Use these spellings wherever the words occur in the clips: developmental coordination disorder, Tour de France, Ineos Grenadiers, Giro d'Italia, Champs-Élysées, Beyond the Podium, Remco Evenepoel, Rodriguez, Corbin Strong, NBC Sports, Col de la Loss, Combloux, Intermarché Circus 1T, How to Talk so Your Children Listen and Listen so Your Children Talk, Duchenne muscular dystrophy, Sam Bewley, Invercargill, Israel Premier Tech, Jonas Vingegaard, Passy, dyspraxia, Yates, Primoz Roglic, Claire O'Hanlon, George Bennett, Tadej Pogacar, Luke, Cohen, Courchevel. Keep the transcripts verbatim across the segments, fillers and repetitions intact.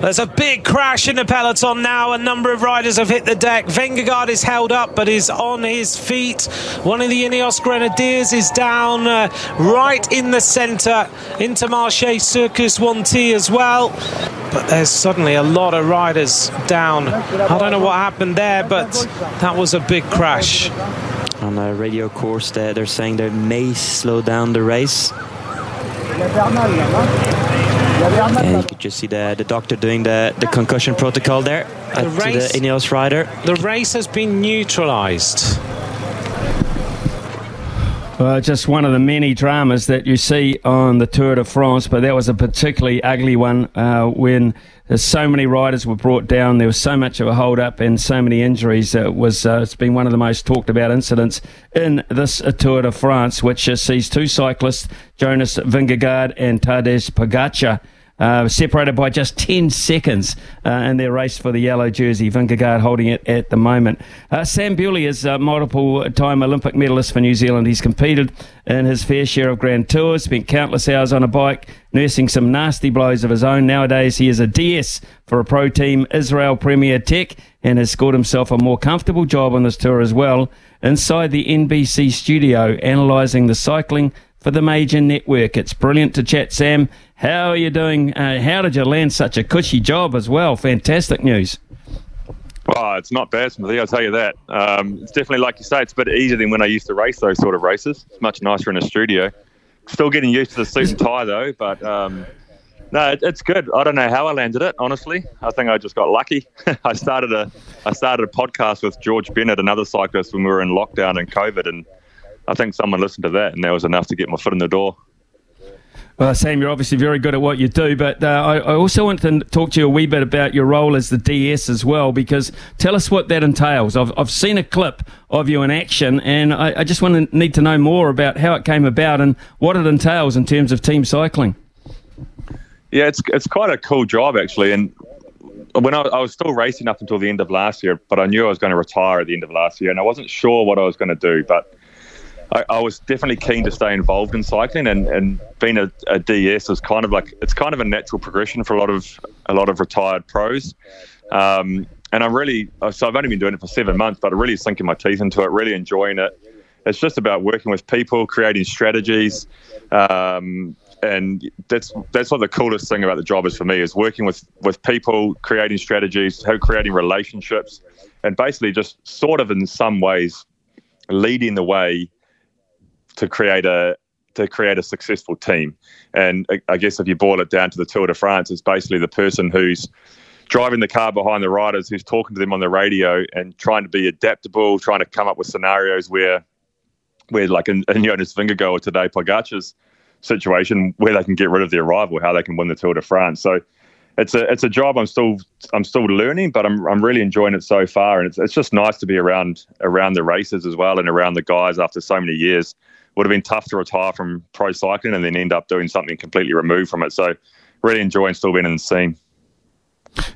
There's a big crash in the peloton now. A number of riders have hit the deck. Vingegaard is held up but is on his feet. One of the Ineos Grenadiers is down uh, right in the centre. Intermarché Circus one T as well. But there's suddenly a lot of riders down. I don't know what happened there, but that was a big crash. On a radio course there, they're saying they may slow down the race. And you could just see the, the doctor doing the, the concussion protocol there the at, race, to the Ineos rider. The race has been neutralised. Well, just one of the many dramas that you see on the Tour de France, but that was a particularly ugly one uh, when so many riders were brought down. There was so much of a hold-up and so many injuries. It was, uh, it's been one of the most talked-about incidents in this Tour de France, which uh, sees two cyclists, Jonas Vingegaard and Tadej Pogacar, Uh, separated by just ten seconds uh, in their race for the yellow jersey. Vingegaard holding it at the moment. Uh, Sam Bewley is a multiple-time Olympic medalist for New Zealand. He's competed in his fair share of Grand Tours, spent countless hours on a bike, nursing some nasty blows of his own. Nowadays, he is a D S for a pro team, Israel Premier Tech, and has scored himself a more comfortable job on this tour as well, inside the N B C studio, analysing the cycling for the major network. It's brilliant to chat, Sam. How are you doing? Uh, how did you land such a cushy job as well? Fantastic news. Well, it's not bad, Smithy, I'll tell you that. Um, it's definitely, like you say, it's a bit easier than when I used to race those sort of races. It's much nicer in a studio. Still getting used to the suit and tie, though, but um, no, it, it's good. I don't know how I landed it, honestly. I think I just got lucky. I started a I started a podcast with George Bennett, another cyclist, when we were in lockdown and COVID, and I think someone listened to that, and that was enough to get my foot in the door. Well, Sam, you're obviously very good at what you do, but uh, I, I also want to talk to you a wee bit about your role as the D S as well, because tell us what that entails. I've I've seen a clip of you in action, and I, I just want to need to know more about how it came about and what it entails in terms of team cycling. Yeah, it's it's quite a cool job, actually, and when I, I was still racing up until the end of last year, but I knew I was going to retire at the end of last year, and I wasn't sure what I was going to do, but I, I was definitely keen to stay involved in cycling, and, and being a, a D S is kind of like it's kind of a natural progression for a lot of a lot of retired pros. Um, and I'm really so I've only been doing it for seven months, but I'm really sinking my teeth into it, really enjoying it. It's just about working with people, creating strategies, um, and that's that's what the coolest thing about the job is for me is working with with people, creating strategies, creating relationships, and basically just sort of in some ways leading the way to create a to create a successful team. And I, I guess if you boil it down to the Tour de France, it's basically the person who's driving the car behind the riders, who's talking to them on the radio and trying to be adaptable, trying to come up with scenarios where, where like in, in Jonas Vingegaard or Tadej Pogacar's situation, where they can get rid of their rival, how they can win the Tour de France. So it's a it's a job I'm still I'm still learning, but I'm I'm really enjoying it so far. And it's it's just nice to be around around the races as well and around the guys after so many years. Would have been tough to retire from pro cycling and then end up doing something completely removed from it. So really enjoying still being in the scene.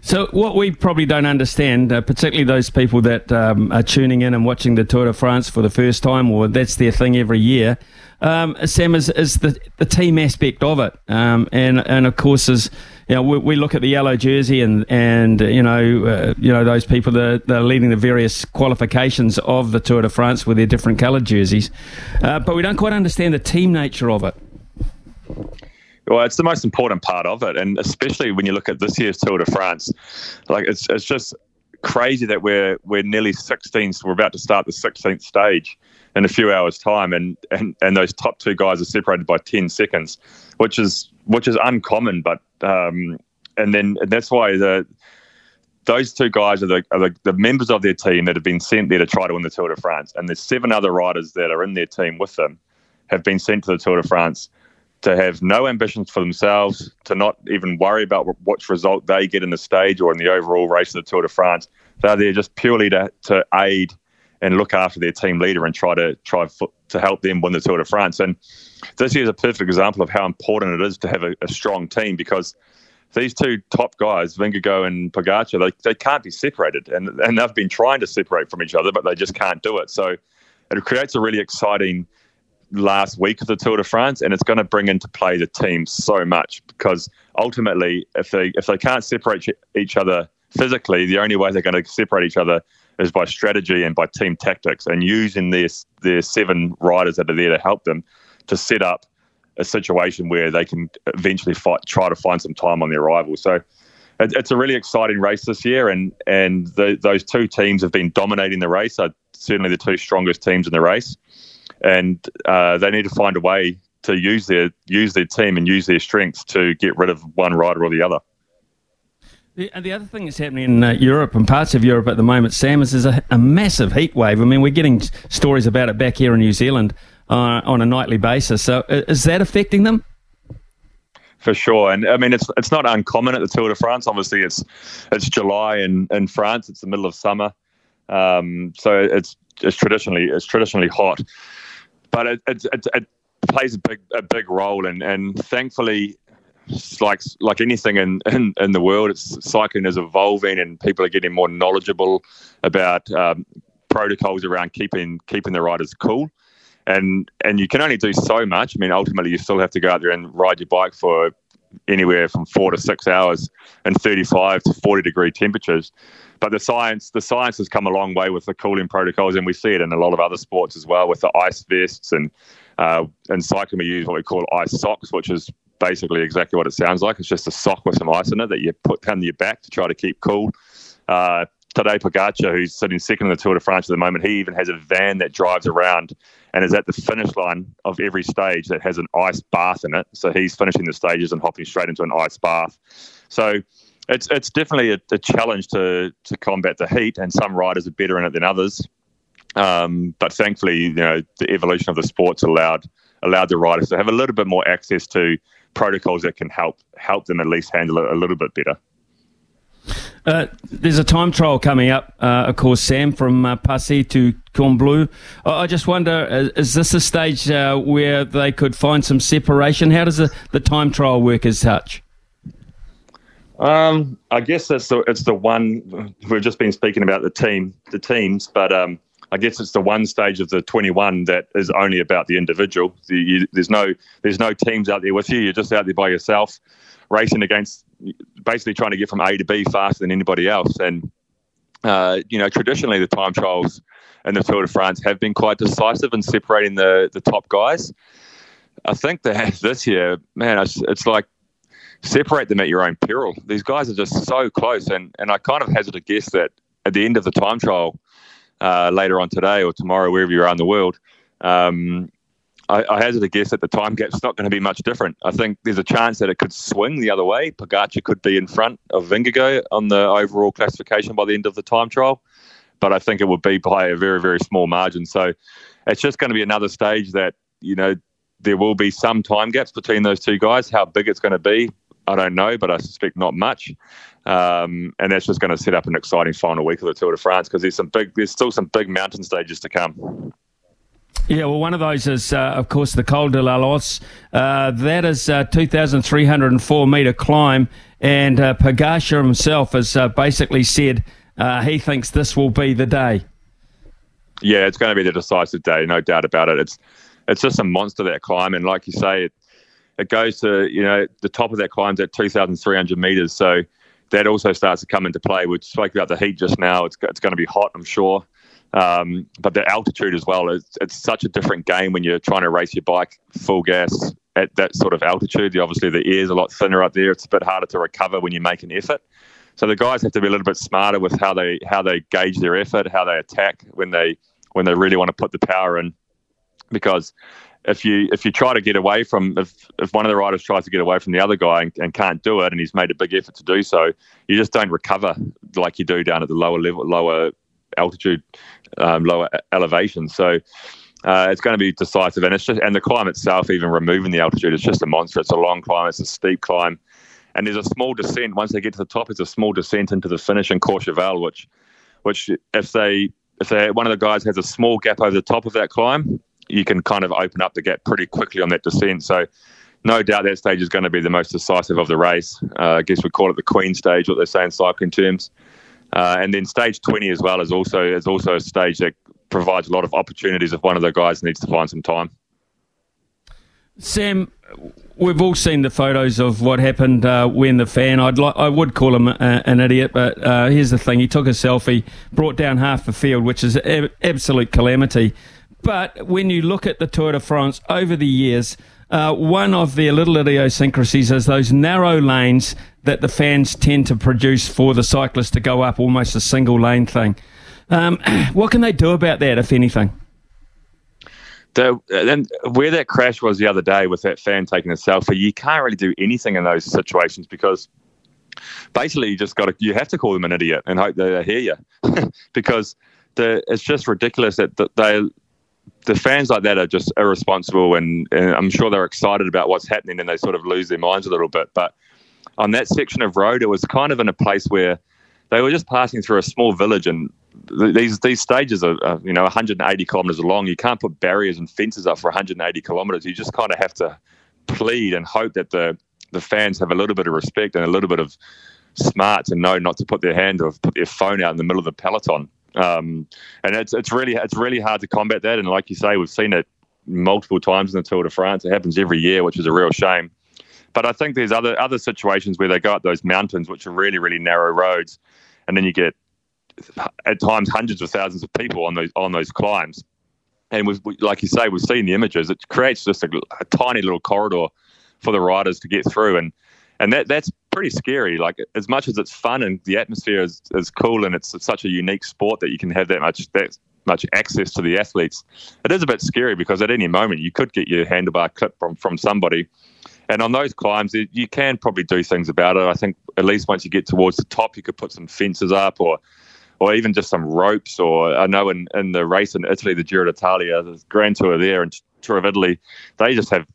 So what we probably don't understand, uh, particularly those people that um, are tuning in and watching the Tour de France for the first time, or that's their thing every year, um, Sam, is, is the, the team aspect of it. Um, and, and of course, is you know, we, we look at the yellow jersey and, and you know, uh, you know those people that, that are leading the various qualifications of the Tour de France with their different coloured jerseys. Uh, but we don't quite understand the team nature of it. Well, it's the most important part of it, and especially when you look at this year's Tour de France, like it's it's just crazy that we're we're nearly sixteenth. We're about to start the sixteenth stage in a few hours' time, and, and, and those top two guys are separated by ten seconds, which is which is uncommon. But um, and then and that's why the those two guys are the are the, the members of their team that have been sent there to try to win the Tour de France, and there's seven other riders that are in their team with them have been sent to the Tour de France to have no ambitions for themselves, to not even worry about which result they get in the stage or in the overall race of the Tour de France. They're there just purely to, to aid and look after their team leader and try to try to help them win the Tour de France. And this year is a perfect example of how important it is to have a, a strong team, because these two top guys, Vingegaard and Pogacar, they, they can't be separated. And, and they've been trying to separate from each other, but they just can't do it. So it creates a really exciting last week of the Tour de France, and it's going to bring into play the team so much, because ultimately, if they if they can't separate each other physically, the only way they're going to separate each other is by strategy and by team tactics, and using their, their seven riders that are there to help them to set up a situation where they can eventually fight, try to find some time on their rival. So it, it's a really exciting race this year, and, and the, those two teams have been dominating the race, are certainly the two strongest teams in the race, and uh, they need to find a way to use their use their team and use their strengths to get rid of one rider or the other. The, and the other thing that's happening in uh, Europe and parts of Europe at the moment, Sam, is there's a, a massive heat wave. I mean, we're getting stories about it back here in New Zealand uh, on a nightly basis. So is that affecting them? For sure. And I mean, it's it's not uncommon at the Tour de France. Obviously, it's it's July in, in France. It's the middle of summer. Um, so it's it's traditionally it's traditionally hot. But it, it, it, it plays a big a big role. And, and thankfully, like like anything in, in, in the world, it's, cycling is evolving, and people are getting more knowledgeable about um, protocols around keeping keeping the riders cool. And and you can only do so much. I mean, ultimately, you still have to go out there and ride your bike for anywhere from four to six hours in thirty-five to forty degree temperatures. But the science the science has come a long way with the cooling protocols, and we see it in a lot of other sports as well with the ice vests, and uh, in cycling we use what we call ice socks, which is basically exactly what it sounds like. It's just a sock with some ice in it that you put down your back to try to keep cool. Uh, Tadej Pogacar, who's sitting second in the Tour de France at the moment, he even has a van that drives around and is at the finish line of every stage that has an ice bath in it. So he's finishing the stages and hopping straight into an ice bath. So it's it's definitely a, a challenge to to combat the heat, and some riders are better in it than others. Um, but thankfully, you know, the evolution of the sport's allowed allowed the riders to have a little bit more access to protocols that can help help them at least handle it a little bit better. Uh, there's a time trial coming up, uh, of course, Sam, from uh, Passy to Combloux. I, I just wonder, is, is this a stage uh, where they could find some separation? How does the, the time trial work as such? Um, I guess that's the, it's the one we've just been speaking about the team, the teams, but um, I guess it's the one stage of the twenty-one that is only about the individual. The, you, there's no there's no teams out there with you. You're just out there by yourself, racing against, basically trying to get from A to B faster than anybody else. And uh, you know, traditionally the time trials in the Tour de France have been quite decisive in separating the the top guys. I think that this year, man, it's, it's like, separate them at your own peril. These guys are just so close, and, and I kind of hazard a guess that at the end of the time trial, uh, later on today or tomorrow, wherever you are in the world, um, I, I hazard a guess that the time gap's not going to be much different. I think there's a chance that it could swing the other way. Pogacar could be in front of Vingegaard on the overall classification by the end of the time trial, but I think it would be by a very, very small margin. So it's just going to be another stage that, you know, there will be some time gaps between those two guys. How big it's going to be, I don't know, but I suspect not much. Um, and that's just going to set up an exciting final week of the Tour de France, because there's some big, there's still some big mountain stages to come. Yeah, well, one of those is, uh, of course, the Col de la Loss. Uh, that is a two thousand three hundred four metre climb, and uh, Pogacar himself has uh, basically said uh, he thinks this will be the day. Yeah, it's going to be the decisive day, no doubt about it. It's it's just a monster, that climb, and like you say, it, It goes to, you know, the top of that climb's at two thousand three hundred metres, so that also starts to come into play. We spoke about the heat just now. It's it's going to be hot, I'm sure, um, but the altitude as well. It's, it's such a different game when you're trying to race your bike full gas at that sort of altitude. Obviously, the air's a lot thinner up there. It's a bit harder to recover when you make an effort. So the guys have to be a little bit smarter with how they how they gauge their effort, how they attack when they when they really want to put the power in, because If you if you try to get away from, if, if one of the riders tries to get away from the other guy and, and can't do it, and he's made a big effort to do so, you just don't recover like you do down at the lower level, lower altitude, um, lower elevation. So Uh, it's going to be decisive, and it's just, and the climb itself, even removing the altitude, it's just a monster. It's a long climb, it's a steep climb, and there's a small descent. Once they get to the top, it's a small descent into the finish in Courchevel, which, which if they if they one of the guys has a small gap over the top of that climb, you can kind of open up the gap pretty quickly on that descent. So, no doubt that stage is going to be the most decisive of the race. Uh, I guess we call it the Queen stage, what they say in cycling terms. Uh, and then stage twenty as well is also is also a stage that provides a lot of opportunities if one of the guys needs to find some time. Sam, we've all seen the photos of what happened uh, when the fan, I'd li- I would call him a, an idiot, but uh, here's the thing, he took a selfie, brought down half the field, which is a- absolute calamity. But when you look at the Tour de France over the years, uh, one of their little idiosyncrasies is those narrow lanes that the fans tend to produce for the cyclists to go up, almost a single lane thing. Um, what can they do about that, if anything? The, then where that crash was the other day with that fan taking a selfie, you can't really do anything in those situations because basically you just got to, you have to call them an idiot and hope they hear you because the, it's just ridiculous that they the fans like that are just irresponsible and, and I'm sure they're excited about what's happening and they sort of lose their minds a little bit. But on that section of road, it was kind of in a place where they were just passing through a small village and These these stages are, are you know one hundred eighty kilometres long. You can't put barriers and fences up for one hundred eighty kilometres. You just kind of have to plead and hope that the, the fans have a little bit of respect and a little bit of smarts and know not to put their hand or put their phone out in the middle of the peloton. Um, and it's it's really it's really hard to combat that. And like you say, we've seen it multiple times in the Tour de France. It happens every year, which is a real shame. But I think there's other other situations where they go up those mountains, which are really really narrow roads, and then you get at times hundreds of thousands of people on those on those climbs, and we've, we, like you say, we've seen the images. It creates just a, a tiny little corridor for the riders to get through, and and that that's pretty scary. Like as much as it's fun and the atmosphere is, is cool, and it's, it's such a unique sport that you can have that much that much access to the athletes, it is a bit scary because at any moment you could get your handlebar clipped from from somebody. And on those climbs, it, you can probably do things about it. I think at least once you get towards the top, you could put some fences up or. Or even just some ropes, or I know in, in the race in Italy, the Giro d'Italia, the Grand Tour there and Tour of Italy, they just have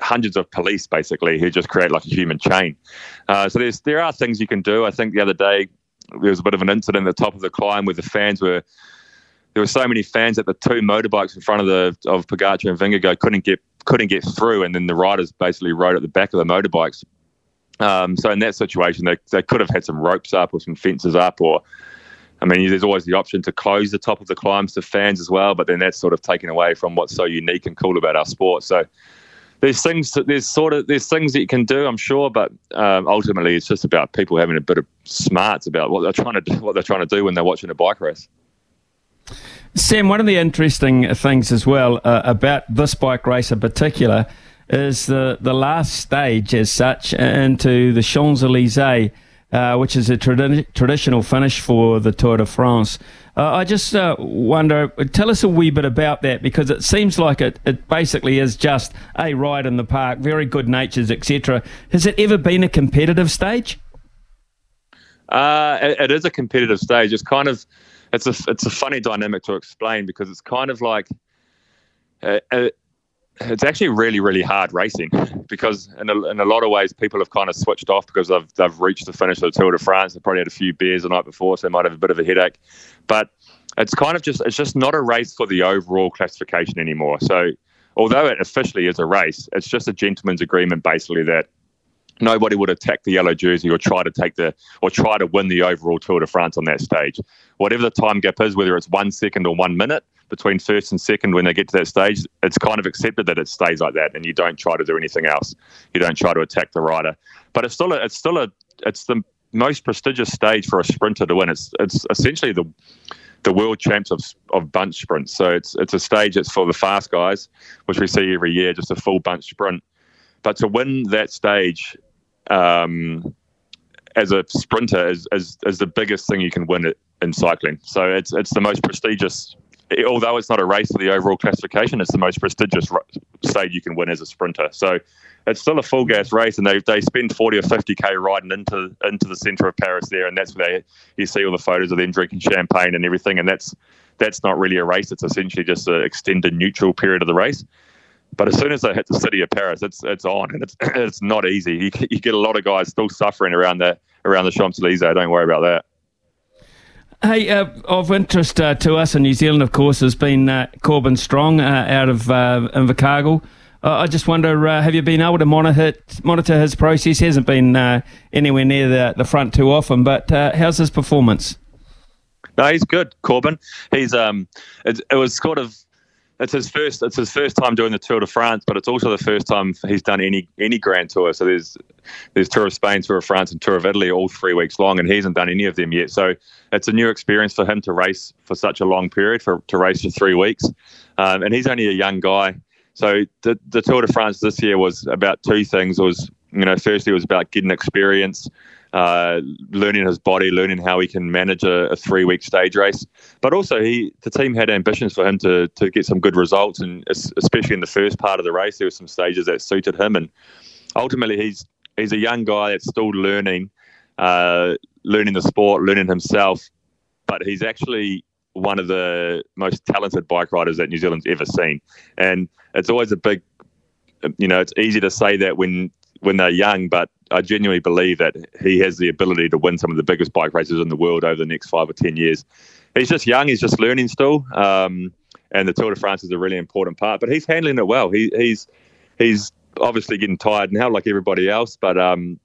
hundreds of police basically who just create like a human chain. Uh, so there's there are things you can do. I think the other day there was a bit of an incident at the top of the climb where the fans were there were so many fans that the two motorbikes in front of the of Pogacar and Vingegaard couldn't get couldn't get through, and then the riders basically rode at the back of the motorbikes. Um, so in that situation, they they could have had some ropes up or some fences up or. I mean, there's always the option to close the top of the climbs to fans as well, but then that's sort of taken away from what's so unique and cool about our sport. So there's things that there's sort of there's things that you can do, I'm sure, but um, ultimately it's just about people having a bit of smarts about what they're trying to do, what they're trying to do when they're watching a bike race. Sam, one of the interesting things as well uh, about this bike race in particular is the the last stage as such into the Champs-Élysées. Uh, which is a trad- traditional finish for the Tour de France. Uh, I just uh, wonder, tell us a wee bit about that, because it seems like it, it basically is just a ride in the park, very good natures, et cetera. Has it ever been a competitive stage? Uh, it, it is a competitive stage. It's kind of, it's a, it's a funny dynamic to explain because it's kind of like, uh, uh, it's actually really, really hard racing because in a, in a lot of ways people have kind of switched off because they've they've reached the finish of the Tour de France. They probably had a few beers the night before, so they might have a bit of a headache. But it's kind of just it's just not a race for the overall classification anymore. So although it officially is a race, it's just a gentleman's agreement basically that nobody would attack the yellow jersey or try to take the or try to win the overall Tour de France on that stage. Whatever the time gap is, whether it's one second or one minute between first and second when they get to that stage, it's kind of accepted that it stays like that, and you don't try to do anything else. You don't try to attack the rider. But it's still a, it's still a it's the most prestigious stage for a sprinter to win. It's it's essentially the the world champs of of bunch sprints. So it's it's a stage that's for the fast guys, which we see every year, just a full bunch sprint. But to win that stage. Um, as a sprinter is, is is the biggest thing you can win it in cycling. So it's it's the most prestigious it, although it's not a race for the overall classification, it's the most prestigious r- stage you can win as a sprinter. So it's still a full gas race, and they they spend forty or fifty k riding into into the centre of Paris there, and that's where they, you see all the photos of them drinking champagne and everything, and that's that's not really a race. It's essentially just an extended neutral period of the race. But as soon as they hit the city of Paris, it's it's on, and it's it's not easy. You, you get a lot of guys still suffering around the around the Champs-Élysées. Don't worry about that. Hey, uh, of interest uh, to us in New Zealand, of course, has been uh, Corbin Strong uh, out of uh, Invercargill. Uh, I just wonder, uh, have you been able to monitor monitor his process? He hasn't been uh, anywhere near the, the front too often, but uh, how's his performance? No, he's good, Corbin. He's um, it, it was sort of. It's his first. It's his first time doing the Tour de France, but it's also the first time he's done any any Grand Tour. So there's there's Tour of Spain, Tour of France, and Tour of Italy, all three weeks long, and he hasn't done any of them yet. So it's a new experience for him to race for such a long period, for to race for three weeks, um, and he's only a young guy. So the the Tour de France this year was about two things. It was you know, firstly, it was about getting experience. Uh, learning his body, learning how he can manage a, a three-week stage race. But also, he the team had ambitions for him to to get some good results, and especially in the first part of the race, there were some stages that suited him. And ultimately, he's he's a young guy that's still learning, uh, learning the sport, learning himself. But he's actually one of the most talented bike riders that New Zealand's ever seen. And it's always a big, you know, it's easy to say that when when they're young, but I genuinely believe that he has the ability to win some of the biggest bike races in the world over the next five or ten years. He's just young. He's just learning still. Um, and the Tour de France is a really important part, but he's handling it well. He, he's he's obviously getting tired now, like everybody else, but um,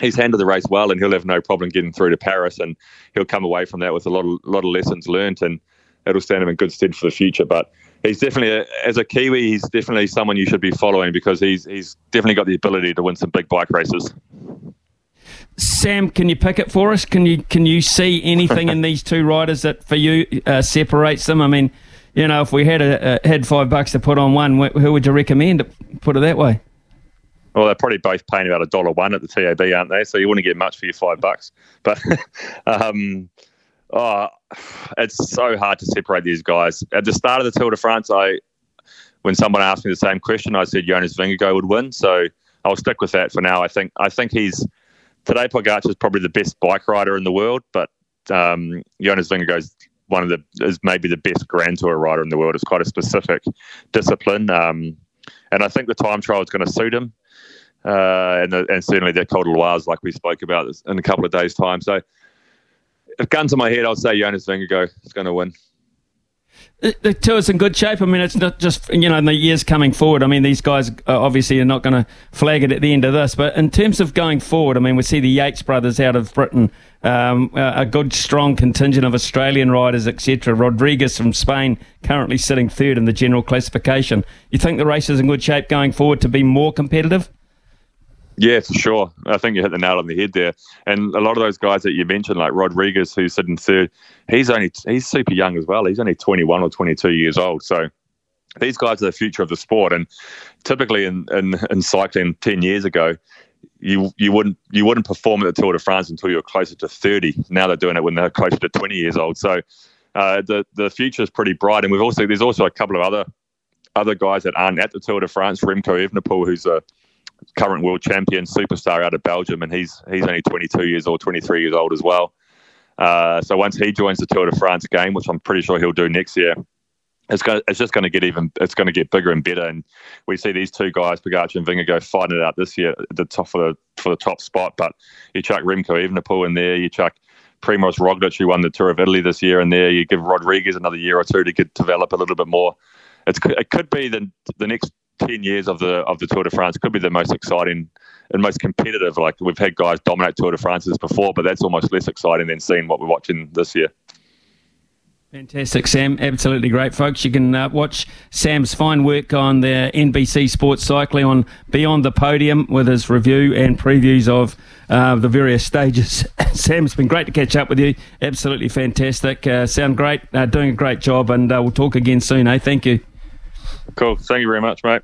he's handled the race well, and he'll have no problem getting through to Paris, and he'll come away from that with a lot of, lot of lessons learned, and it'll stand him in good stead for the future. But he's definitely, a, as a Kiwi, he's definitely someone you should be following, because he's he's definitely got the ability to win some big bike races. Sam, can you pick it for us? Can you can you see anything in these two riders that for you uh, separates them? I mean, you know, if we had a, a, had five bucks to put on one, wh- who would you recommend? Put it that way. Well, they're probably both paying about a dollar one at the T A B, aren't they? So you wouldn't get much for your five bucks. But um, oh. It's so hard to separate these guys. At the start of the Tour de France, I, when someone asked me the same question, I said Jonas Vingegaard would win. So I'll stick with that for now. I think I think he's Tadej Pogacar is probably the best bike rider in the world, but um, Jonas Vingegaard is one of the is maybe the best Grand Tour rider in the world. It's quite a specific discipline, um, and I think the time trial is going to suit him, uh, and the, and certainly the Col de la Loss, like we spoke about in a couple of days' time. So. If guns in my head, I'll say Jonas Vingegaard is going to win. The tour's in good shape. I mean, it's not just, you know, in the years coming forward. I mean, these guys obviously are not going to flag it at the end of this. But in terms of going forward, I mean, we see the Yates brothers out of Britain, um, a good, strong contingent of Australian riders, et cetera. Rodriguez from Spain currently sitting third in the general classification. You think the race is in good shape going forward to be more competitive? Yeah, for sure. I think you hit the nail on the head there. And a lot of those guys that you mentioned, like Rodriguez, who's sitting third, he's only he's super young as well. He's only twenty-one or twenty-two years old. So these guys are the future of the sport. And typically in, in, in cycling ten years ago, you you wouldn't you wouldn't perform at the Tour de France until you're closer to thirty. Now they're doing it when they're closer to twenty years old. So uh, the the future is pretty bright. And we've also there's also a couple of other other guys that aren't at the Tour de France. Remco Evenepoel, who's a current world champion, superstar out of Belgium, and he's he's only twenty-two years old, twenty-three years old as well. Uh, so once he joins the Tour de France game, which I'm pretty sure he'll do next year, it's going it's just going to get even it's going to get bigger and better. And we see these two guys, Pogacar and Vingegaard, fighting it out this year at the top for the for the top spot. But you chuck Remco Evenepoel in there, you chuck Primoz Roglic, who won the Tour of Italy this year, in there, you give Rodriguez another year or two to get develop a little bit more. It's it could be the the next. ten years of the of the Tour de France could be the most exciting and most competitive. Like, we've had guys dominate Tour de France's before, but that's almost less exciting than seeing what we're watching this year. Fantastic, Sam. Absolutely great, folks. You can uh, watch Sam's fine work on the N B C Sports Cycling on Beyond the Podium with his review and previews of uh, the various stages. Sam, it's been great to catch up with you. Absolutely fantastic. Uh, sound great, uh, doing a great job, and uh, we'll talk again soon, eh? Thank you. Cool. Thank you very much, mate.